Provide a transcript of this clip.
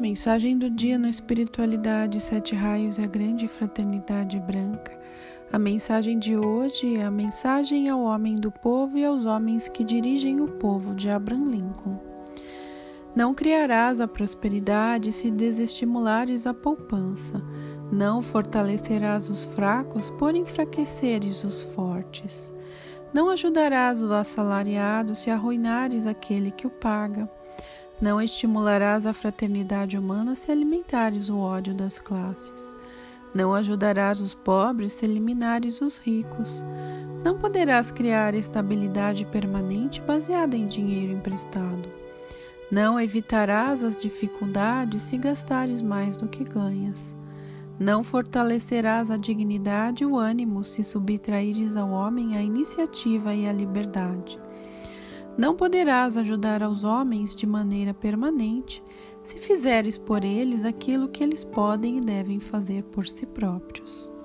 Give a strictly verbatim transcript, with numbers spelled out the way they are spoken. Mensagem do dia na espiritualidade, sete raios e a grande fraternidade branca. A mensagem de hoje é a mensagem ao homem do povo e aos homens que dirigem o povo, de Abraham Lincoln. Não criarás a prosperidade se desestimulares a poupança. Não fortalecerás os fracos por enfraqueceres os fortes. Não ajudarás o assalariado se arruinares aquele que o paga. Não estimularás a fraternidade humana se alimentares o ódio das classes. Não ajudarás os pobres se eliminares os ricos. Não poderás criar estabilidade permanente baseada em dinheiro emprestado. Não evitarás as dificuldades se gastares mais do que ganhas. Não fortalecerás a dignidade e o ânimo se subtraíres ao homem a iniciativa e a liberdade. Não poderás ajudar aos homens de maneira permanente, se fizeres por eles aquilo que eles podem e devem fazer por si próprios.